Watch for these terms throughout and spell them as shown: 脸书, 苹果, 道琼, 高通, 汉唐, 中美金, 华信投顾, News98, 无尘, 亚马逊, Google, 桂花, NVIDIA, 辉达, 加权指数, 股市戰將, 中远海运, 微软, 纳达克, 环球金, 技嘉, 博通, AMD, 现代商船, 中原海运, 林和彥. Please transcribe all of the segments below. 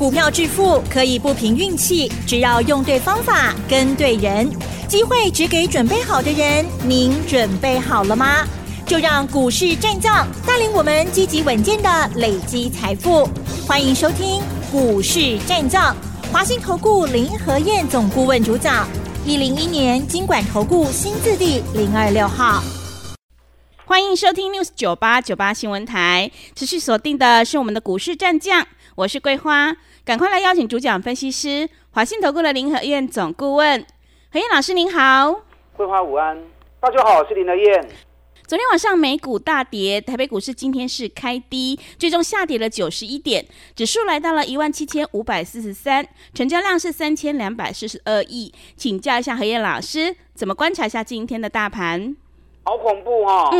股票致富可以不凭运气，只要用对方法跟对人，机会只给准备好的人。您准备好了吗？就让股市战将带领我们积极稳健的累积财富。欢迎收听股市战将，华信投顾林和彥总顾问主讲，101年金管投顾新字第026号。欢迎收听 News98 新闻台，持续锁定的是我们的股市战将，我是桂花，赶快来邀请主讲分析师华信投顾的林和彥总顾问。和彥老师您好。桂花午安，大家好，我是林和彥。昨天晚上美股大跌，台北股市今天是开低，最终下跌了91点，指数来到了17543，成交量是3242亿。请教一下和彥老师，怎么观察一下今天的大盘？好恐怖哦！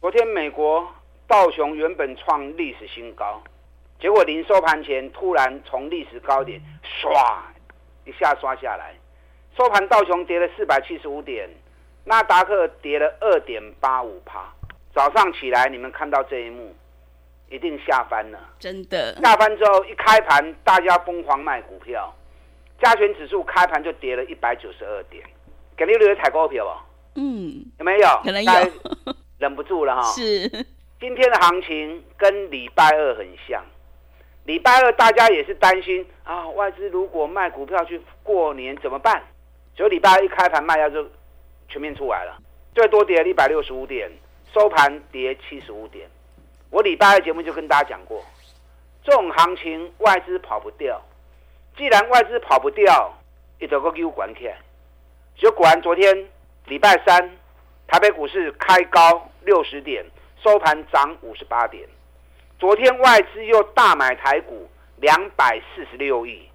昨天美国道琼原本创历史新高，结果临收盘前突然从历史高点唰一下刷下来，收盘道琼跌了475点。纳达克跌了 2.85%， 早上起来你们看到这一幕，一定吓翻了，真的。下班之后一开盘，大家疯狂卖股票，加权指数开盘就跌了192点。给你留采购票吧？有没有？可能有，忍不住了哈。是。今天的行情跟礼拜二很像，礼拜二大家也是担心啊，外资如果卖股票去过年怎么办？所以礼拜二一开盘卖掉就全面出来了，最多跌了165点，收盘跌75点。我礼拜二节目就跟大家讲过，这种行情外资跑不掉。既然外资跑不掉，它就又管起来。就果然昨天礼拜三，台北股市开高60点，收盘涨58点。昨天外资又大买台股246亿，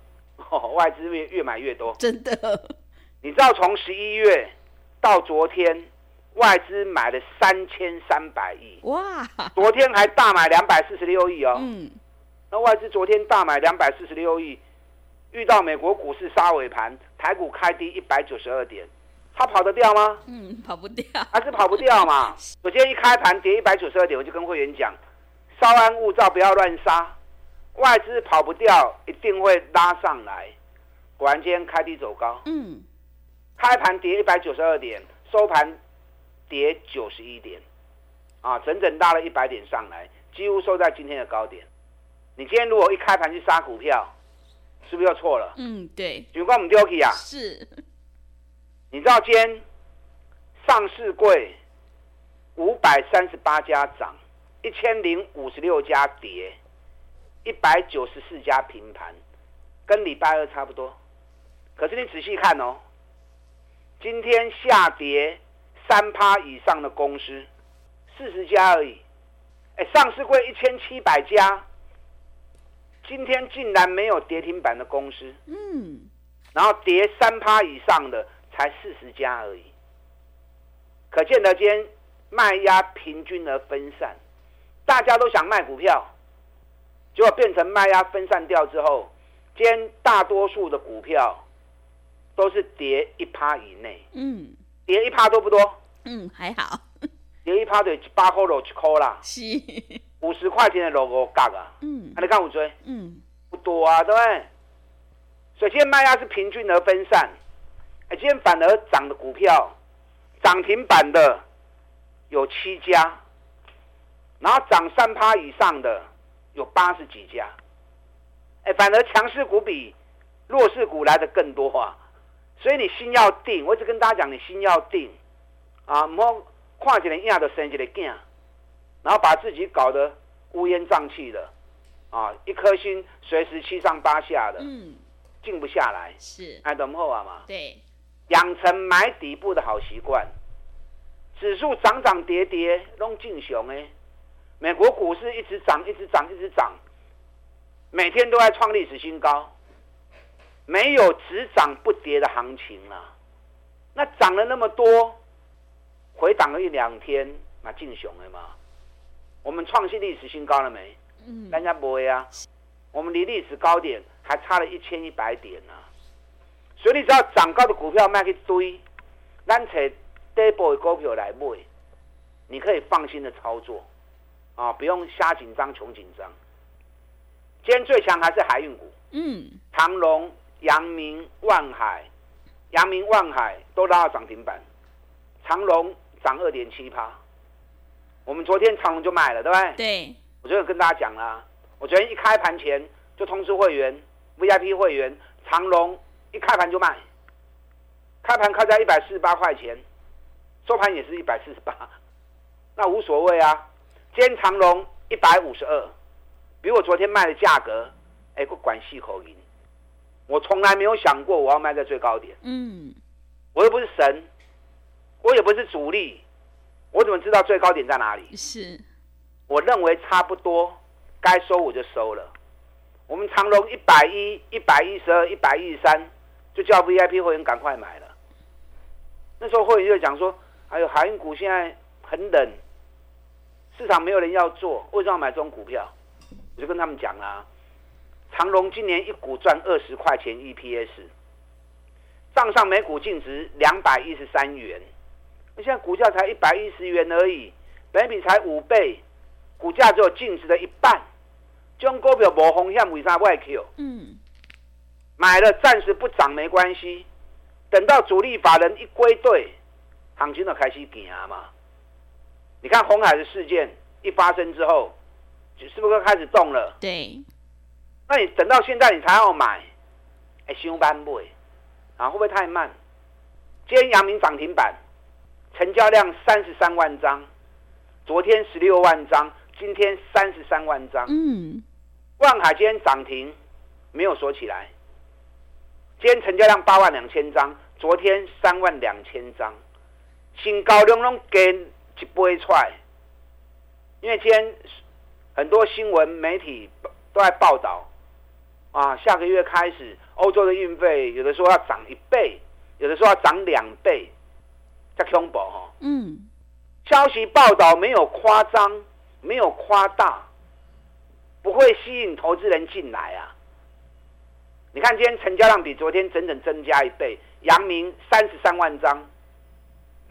外资 越买越多，真的。你知道从11月。到昨天，外资买了3300亿，哇！昨天还大买246亿哦。那外资昨天大买246亿，遇到美国股市杀尾盘，台股开低192点，它跑得掉吗？跑不掉，还是跑不掉嘛。昨天一开盘跌192点，我就跟会员讲，稍安勿躁，不要乱杀，外资跑不掉，一定会拉上来。果然今天开低走高。开盘跌192点，收盘跌91点，啊，整整拉了100点上来，几乎收在今天的高点。你今天如果一开盘去杀股票，是不是又错了？对。情况不对去啊。是。你知道今天上市柜538家涨，1056家跌，194家平盘，跟礼拜二差不多。可是你仔细看哦。今天下跌 3% 以上的公司40家而已，上市柜1700家，今天竟然没有跌停板的公司，然后跌 3% 以上的才40家而已，可见得今天卖压平均而分散，大家都想卖股票，结果变成卖压分散掉之后，今天大多数的股票都是跌 1% 以内，跌 1% 多不多？还好，跌 1% 就是100块落一块啦，是50块钱的落5角啊，你看有多？不多啊，对不对？所以今天卖压是平均而分散，今天反而涨的股票，涨停板的有7家，然后涨 3% 以上的有80几家，反而强势股比弱势股来的更多啊。所以你心要定，我一直跟大家讲，你心要定，啊，不要看一个影就生一个囝，然后把自己搞得乌烟瘴气的，啊，一颗心随时7上8下的，静不下来，是，哎，懂不好啊嘛？对，养成买底部的好习惯，指数涨涨跌跌，拢正常诶。美国股市一直涨，一直涨，一直涨，每天都在创历史新高。没有只涨不跌的行情啦、啊，那涨了那么多，回档了1-2天，那进熊了嘛？我们创新历史新高了没？人家不会啊，我们离历史高点还差了1100点呢、啊。所以你只要涨高的股票卖去堆，咱找底部的股票来买，你可以放心的操作，啊，不用瞎紧张、穷紧张。今天最强还是海运股。长荣、阳明、万海，阳明、万海都拉到涨停板，长荣涨 2.7%。 我们昨天长荣就卖了，对不对？对，我昨天跟大家讲了，我昨天一开盘前就通知会员 VIP 会员，长荣一开盘就卖，开盘开在148块钱，收盘也是148，那无所谓啊。今天长荣152，比我昨天卖的价格，我管细口音，我从来没有想过我要卖在最高点。我又不是神，我也不是主力，我怎么知道最高点在哪里？是，我认为差不多该收我就收了。我们长荣110、112、113，就叫 VIP 会员赶快买了。那时候会员就讲说：“哎呦，海运股现在很冷，市场没有人要做，为什么要买这种股票？”我就跟他们讲啦，长荣今年一股赚20块钱 EPS， 账上每股净值213元，现在股价才110元而已，本益比才5倍，股价只有净值的一半，这种股票无风险，为啥外 Q？ 买了暂时不涨没关系，等到主力法人一归队，行情就开始行嘛。你看鸿海的事件一发生之后，是不是开始动了？对。那你等到现在你才要买，太慢买啊？会不会太慢？今天阳明涨停板，成交量33万张，昨天16万张，今天33万张。万海今天涨停没有锁起来，今天成交量8万2千张，昨天3万2千张，新高量拢跟一倍出来，因为今天很多新闻媒体都在报道。下个月开始，欧洲的运费有的说要涨1倍，有的说要涨2倍，叫恐怖哈。消息报道没有夸张，没有夸大，不会吸引投资人进来啊。你看今天成交量比昨天整整增加1倍，阳明33万张，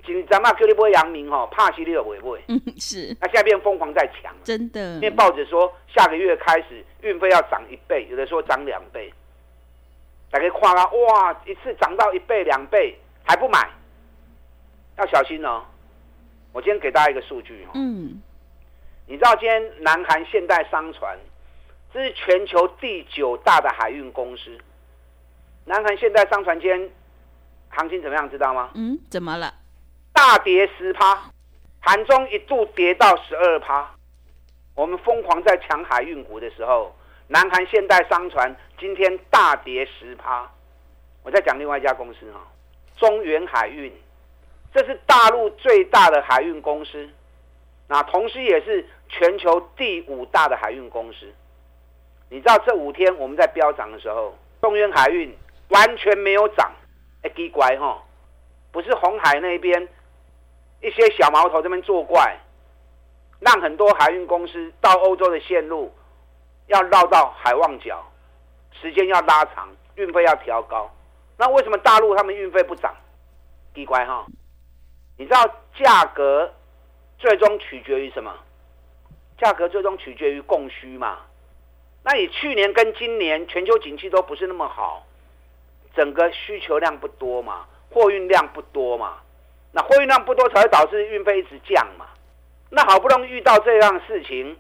今咱嘛叫你买阳明吼，怕是你有买买。是。那现在变疯狂在抢，真的。因为报纸说下个月开始运费要涨1倍，有的说涨2倍。大家看啊，哇，一次涨到1倍2倍还不买，要小心哦。我今天给大家一个数据哦。你知道今天南韩现代商船，这是全球第9大的海运公司。南韩现代商船今天行情怎么样，知道吗？怎么了？大跌10%，盘中一度跌到12%。我们疯狂在抢海运股的时候，南韩现代商船今天大跌10%。我再讲另外一家公司哈，中原海运，这是大陆最大的海运公司，那同时也是全球第5大的海运公司。你知道这5天我们在飙涨的时候，中原海运完全没有涨，奇怪哈，不是鸿海那边一些小毛头这边作怪，让很多海运公司到欧洲的线路要绕到海望角，时间要拉长，运费要调高。那为什么大陆他们运费不涨？奇怪哈，你知道价格最终取决于什么？价格最终取决于供需嘛。那你去年跟今年全球景气都不是那么好，整个需求量不多嘛，货运量不多嘛，那货运量不多才会导致运费一直降嘛。那好不容易遇到这样的事情，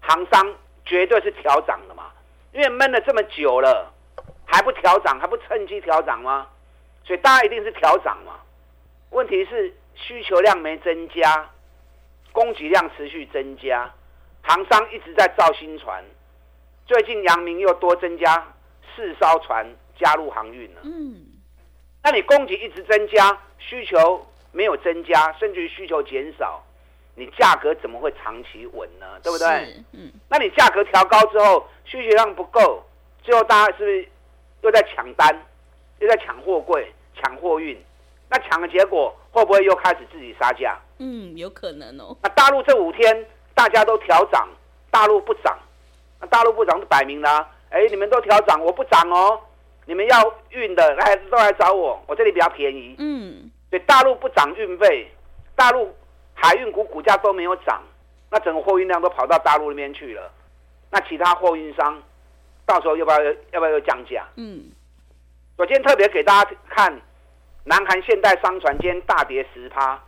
航商绝对是调涨的嘛，因为闷了这么久了还不调涨，还不趁机调涨吗？所以大家一定是调涨嘛。问题是需求量没增加，供给量持续增加，航商一直在造新船，最近阳明又多增加4艘船加入航运了。那你供给一直增加，需求没有增加，甚至于需求减少，你价格怎么会长期稳呢？对不对？那你价格调高之后，需求量不够，最后大家是不是又在抢单，又在抢货柜、抢货运？那抢的结果会不会又开始自己杀价？有可能哦。那大陆这5天大家都调涨，大陆不涨，那大陆不涨是摆明啦，你们都调涨，我不涨哦。你们要运的来都来找我，我这里比较便宜。所以大陆不涨运费，大陆海运股股价都没有涨，那整个货运量都跑到大陆那边去了。那其他货运商到时候要不要降价？嗯，我今天特别给大家看，南韩现代商船今天大跌10%，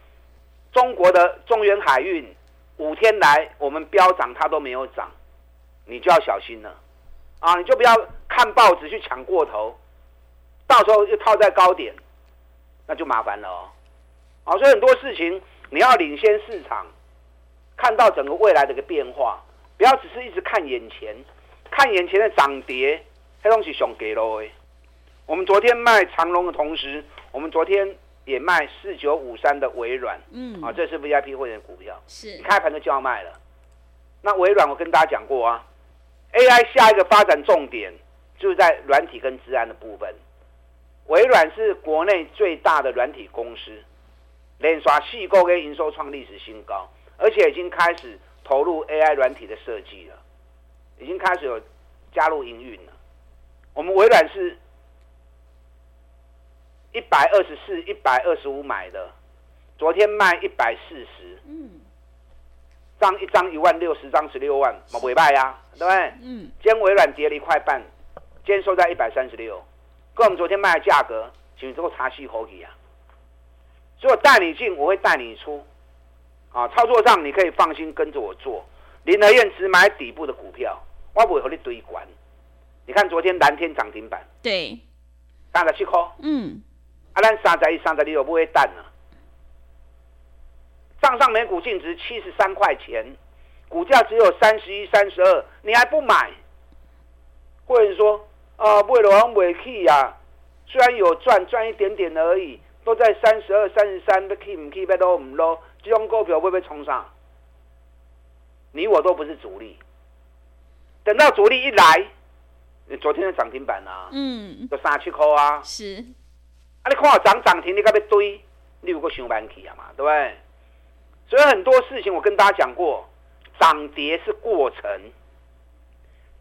中国的中远海运5天来我们飙涨它都没有涨，你就要小心了啊！你就不要看报纸去抢过头，到时候又套在高点，那就麻烦了哦。好，所以很多事情你要领先市场，看到整个未来的一个变化，不要只是一直看眼前。看眼前的涨跌，那东西上给喽哎！我们昨天卖长荣的同时，我们昨天也卖4953的微软，啊，这是 VIP 会员股票，是开盘就叫卖了。那微软我跟大家讲过啊 ，AI 下一个发展重点就是在软体跟资安的部分。微软是国内最大的软体公司，连刷4个月跟营收创历史新高，而且已经开始投入 AI 软体的设计了。已经开始有加入营运了。我们微软是124、125买的，昨天卖140，这样一张16000张16万，嘛不赖呀，对不对？今天微软跌了1块半，今天收在136，跟我们昨天卖的价格，请能够查细口气啊。所以我带你进，我会带你出，啊，操作上你可以放心跟着我做。林和彥只买底部的股票，我不会和你堆管。你看昨天蓝天涨停板，对，37块，啊，咱31、36又不会淡了。账上每股净值73块钱，股价只有31、32，你还不买？或者说，买了我买去啊，虽然有赚一点点而已，都在32、33，要去唔去，要捞唔捞，这种股票会不会冲上？你我都不是主力，等到主力一来，昨天的涨停板啊，就37块啊，是啊，你看我涨停，你该要堆，你有个想板去啊嘛，对不对？所以很多事情我跟大家讲过，涨跌是过程，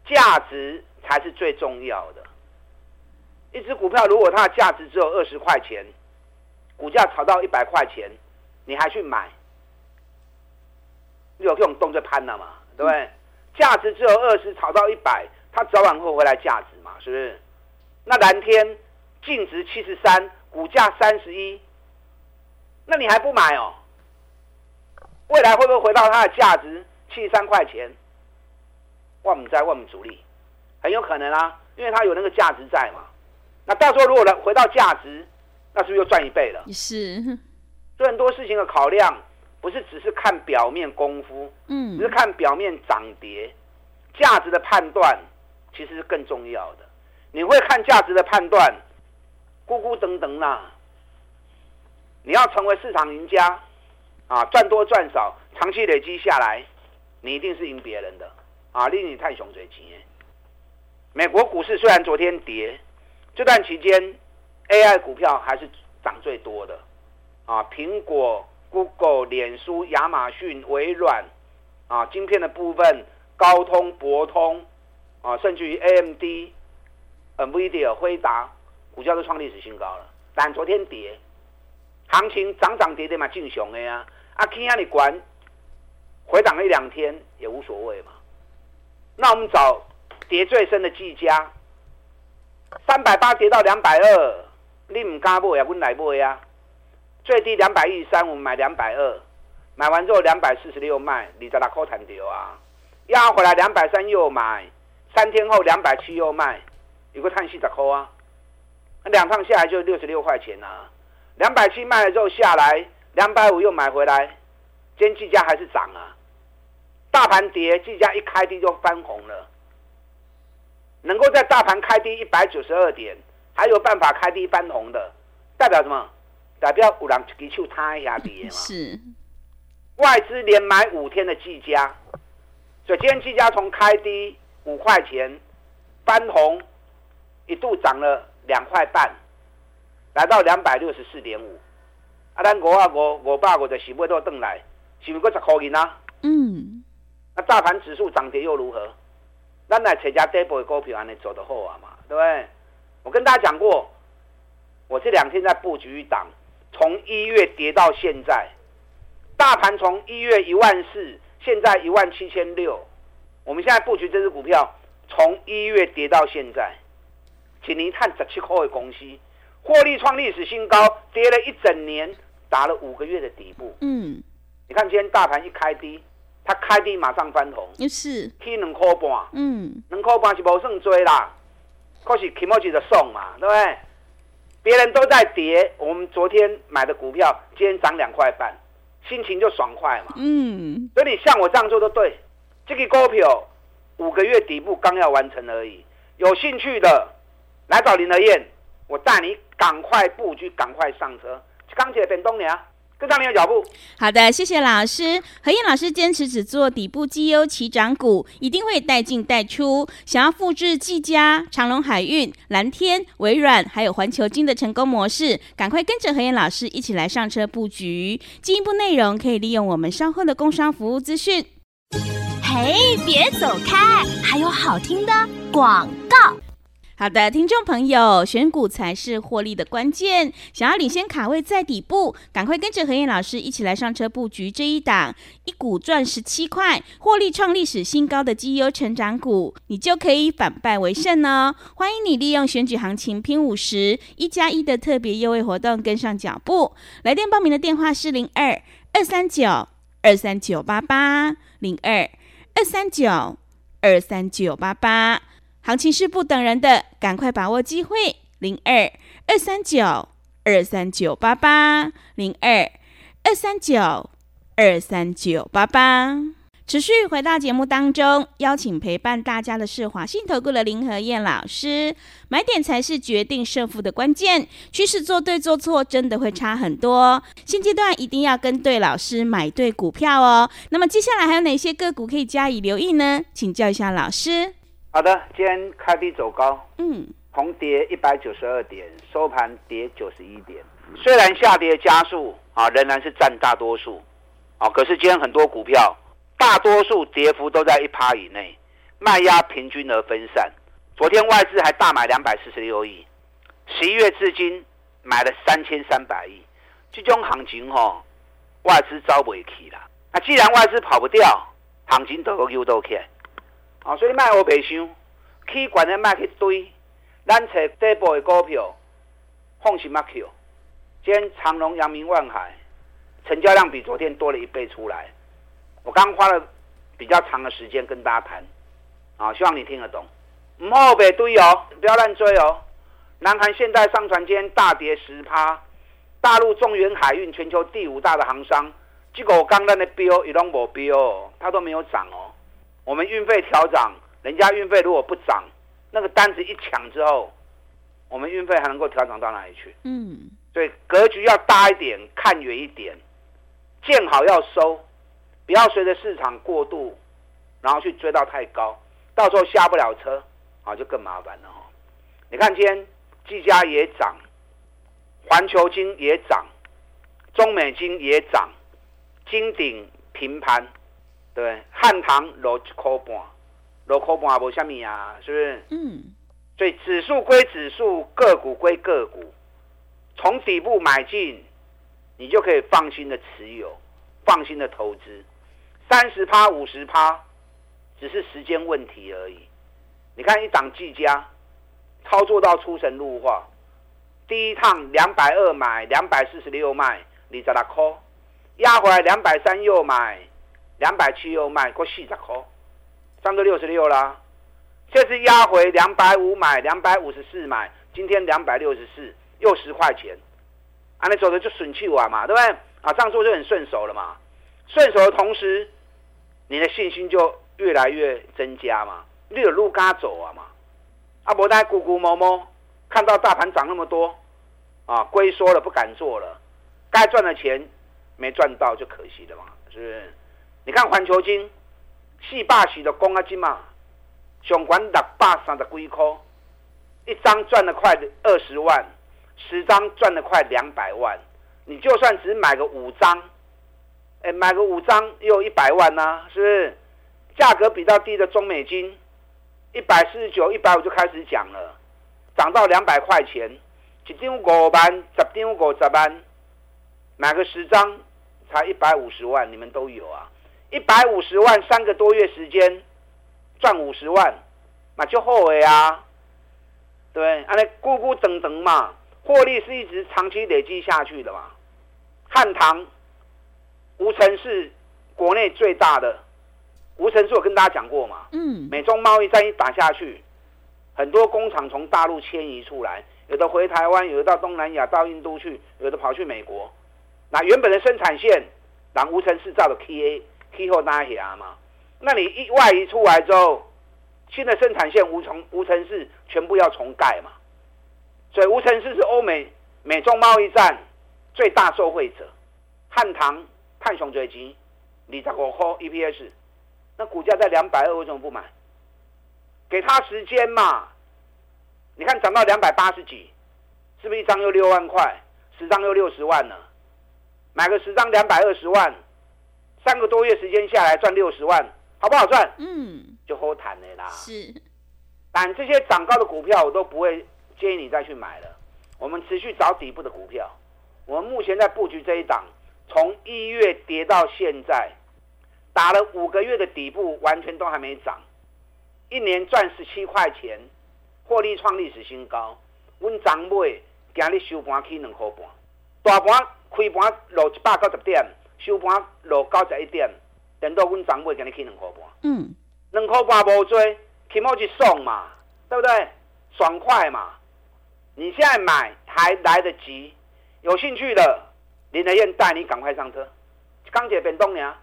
价值才是最重要的。一只股票如果它的价值只有20块钱，股价炒到100块钱，你还去买？你有这种动作攀了嘛，对不对？价值只有20，炒到100，它早晚会回来价值嘛，是不是？那蓝天净值73，股价31，那你还不买哦？未来会不会回到它的价值73块钱？我们主力很有可能啊，因为它有那个价值在嘛。那到时候如果回到价值，那是不是又赚一倍了？是，所以很多事情的考量。不是只是看表面功夫，只是看表面涨跌，价值的判断其实是更重要的。你会看价值的判断，咕咕等等啦。你要成为市场赢家，啊，赚多赚少，长期累积下来，你一定是赢别人的，啊，令你太雄嘴急。美国股市虽然昨天跌，这段期间 AI 股票还是涨最多的，啊，苹果。Google、脸书、亚马逊、微软，啊，晶片的部分，高通、博通，啊，甚至于 AMD、NVIDIA、辉达，股价都创历史新高了。但昨天跌，行情涨跌嘛，正常的呀。啊，去那里管，回档一两天也无所谓嘛。那我们找跌最深的技嘉，380跌到220，你唔敢买呀，阮来买呀。最低213，我们买220，买完之后246卖，26块赚到啊！压回来230又买，3天后270又卖，有个赚40块啊！2趟下来就66块钱啊！270卖了之后下来250又买回来，今天技嘉还是涨啊！大盘跌，技嘉一开低就翻红了，能够在大盘开低192点，还有办法开低翻红的，代表什么？代表有人一支手摊在那里嘛？是，外资连买5天的技嘉，所以今天技嘉从开低5块钱翻红，一度涨了2块半，来到264.5。啊，咱555、550尾倒转来，是不是搁10块钱啊？那大盘指数涨跌又如何？咱来找家底部的股票，安尼做得好啊嘛，对不对？我跟大家讲过，我这2天在布局一档。从1月跌到现在，大盘从1月14000，现在17600。我们现在布局这支股票，从1月跌到现在，一年赚17块的公司，获利创历史新高，跌了一整年，打了5个月的底部。嗯，你看今天大盘一开低，它开低马上翻红，是起2块半。嗯，2块半是无算多啦，可是起码就爽嘛，对不对？别人都在跌，我们昨天买的股票今天涨2块半，心情就爽快嘛。嗯，所以你像我这样做都对。这个股票5个月底部刚要完成而已，有兴趣的来找林和彥，我带你赶快布局，赶快上车。钢铁变动娘。跟上你的脚步。好的，谢谢老师。和彥老师坚持只做底部绩优起涨股，一定会带进带出。想要复制技嘉、长荣海运、蓝天、微软还有环球金的成功模式，赶快跟着和彥老师一起来上车布局。进一步内容可以利用我们稍后的工商服务资讯。嘿，别走开，还有好听的广告。好的，听众朋友，选股才是获利的关键。想要领先卡位在底部，赶快跟着和彥老师一起来上车布局这一档一股赚17块，获利创历史新高的绩优成长股，你就可以反败为胜哦。欢迎你利用选举行情拼501+1的特别优惠活动跟上脚步。来电报名的电话是02-239-23988 02-239-23988。行情是不等人的，赶快把握机会 02-239-23988 02-239-23988。 持续回到节目当中，邀请陪伴大家的是华信投顾的林和彥老师。买点才是决定胜负的关键，趋势做对做错真的会差很多，现阶段一定要跟对老师，买对股票哦。那么接下来还有哪些个股可以加以留意呢？请教一下老师。好的，今天开低走高，红跌192点，收盘跌91点。虽然下跌加速啊，仍然是占大多数啊，可是今天很多股票大多数跌幅都在 1% 以内，卖压平均而分散。昨天外资还大买246亿，11月至今买了3300亿，这种行情哦，外资走不起啦。那既然外资跑不掉，行情就又倒起来。哦，所以卖我白想，起管的卖去堆，咱找底部的股票，放心买票。今天长荣、阳明、万海成交量比昨天多了1倍出来，我刚花了比较长的时间跟大家谈，啊，希望你听得懂。唔好白堆哦，不要乱追哦。南韩现代商船今天大跌10%，大陆中原海运全球第5大的航商，结果刚咱的标也拢无标哦，它都没有涨哦。我们运费调涨，人家运费如果不涨，那个单子一抢之后，我们运费还能够调涨到哪里去？嗯，所以格局要大一点，看远一点，见好要收，不要随着市场过度，然后去追到太高，到时候下不了车，啊，就更麻烦了哦。你看今天技嘉也涨，环球金也涨，中美金也涨，金鼎平盘。对，汉唐6.5块也没什么啊，是不是？嗯。所以指数归指数，个股归个股，从底部买进，你就可以放心的持有，放心的投资。30%、50%，只是时间问题而已。你看一档技嘉，操作到出神入化，第一趟220买，246卖，26块，压回来230又买。270又卖，过40块，366啦。这次压回250买，254买，今天264，又10块钱。啊，你走的就顺气玩嘛，对不对？啊，这样做就很顺手了嘛。顺手的同时，你的信心就越来越增加嘛。你有路跟走啊嘛。啊，不然咕咕摸摸，看到大盘涨那么多，啊，龟缩了不敢做了，该赚的钱没赚到就可惜了嘛，是不是？你看环球金，480就讲啊，今嘛上管630几块，一张赚了快20万，10张赚了快200万。你就算只买个5张，买个5张也有100万啊，是不是？价格比较低的中美金，149、150就开始讲了，涨到200块钱，一张5万，10张50万，买个10张才150万，你们都有啊。150万3个多月时间赚50万，那就后悔啊，对，安尼咕咕整整嘛，获利是一直长期累积下去的嘛。汉唐、无尘是国内最大的，无尘是我跟大家讲过嘛，美中贸易战一打下去，很多工厂从大陆迁移出来，有的回台湾，有的到东南亚、到印度去，有的跑去美国。那原本的生产线，让无尘是造的 K 后那些嘛，那你一外移出来之后，新的生产线无尘室全部要重盖嘛，所以无尘室是欧美美中贸易战最大受惠者。汉唐探熊最急，25块 EPS， 那股价在220，为什么不买？给他时间嘛，你看涨到280几，是不是一张又6万块，10张又60万了？买个10张220万，3个多月时间下来赚60万，好不好赚？就好谈的啦。是，但这些涨高的股票我都不会建议你再去买了。我们持续找底部的股票。我们目前在布局这一档，从1月跌到现在，打了5个月的底部，完全都还没涨。1年赚17块钱，获利创历史新高。我们涨买，今日收盘起2块半，大盘开盘落190点，收盘落91点。等到我们涨买，今日起2块半。2块半无多，起码就爽嘛，对不对？爽快嘛！你现在买还来得及，有兴趣的林德燕带你赶快上车，钢铁变动呢，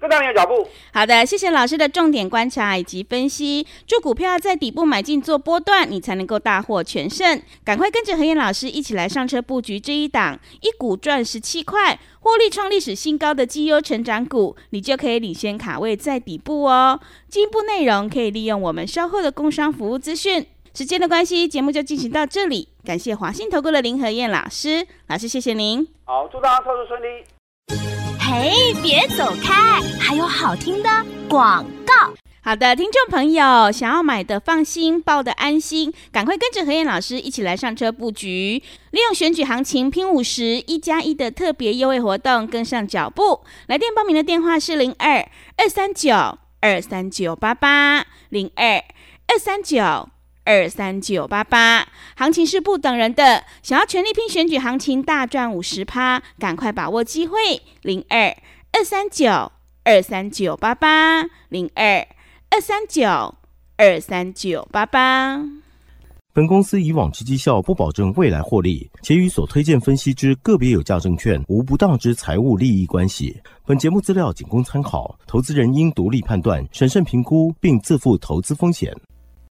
跟上你的脚步。好的，谢谢老师的重点观察以及分析。做股票在底部买进做波段，你才能够大获全胜。赶快跟着何燕老师一起来上车布局这一档，一股赚17块。获利创历史新高的绩优成长股，你就可以领先卡位在底部哦。进一步内容可以利用我们稍后的工商服务资讯。时间的关系，节目就进行到这里。感谢华信投顾的林和彥老师，老师谢谢您。好，祝大家操作顺利。嘿，别走开，还有好听的广告。好的，听众朋友，想要买的放心，抱的安心，赶快跟着何燕老师一起来上车布局，利用选举行情拼501+1的特别优惠活动，跟上脚步。来电报名的电话是02-239-23988 02-239-23988，行情是不等人的，想要全力拼选举行情大赚 50%， 赶快把握机会。02-239-23988 02-239-23988。本公司以往之绩效不保证未来获利，且与所推荐分析之个别有价证券无不当之财务利益关系。本节目资料仅供参考，投资人应独立判断、审慎评估，并自负投资风险。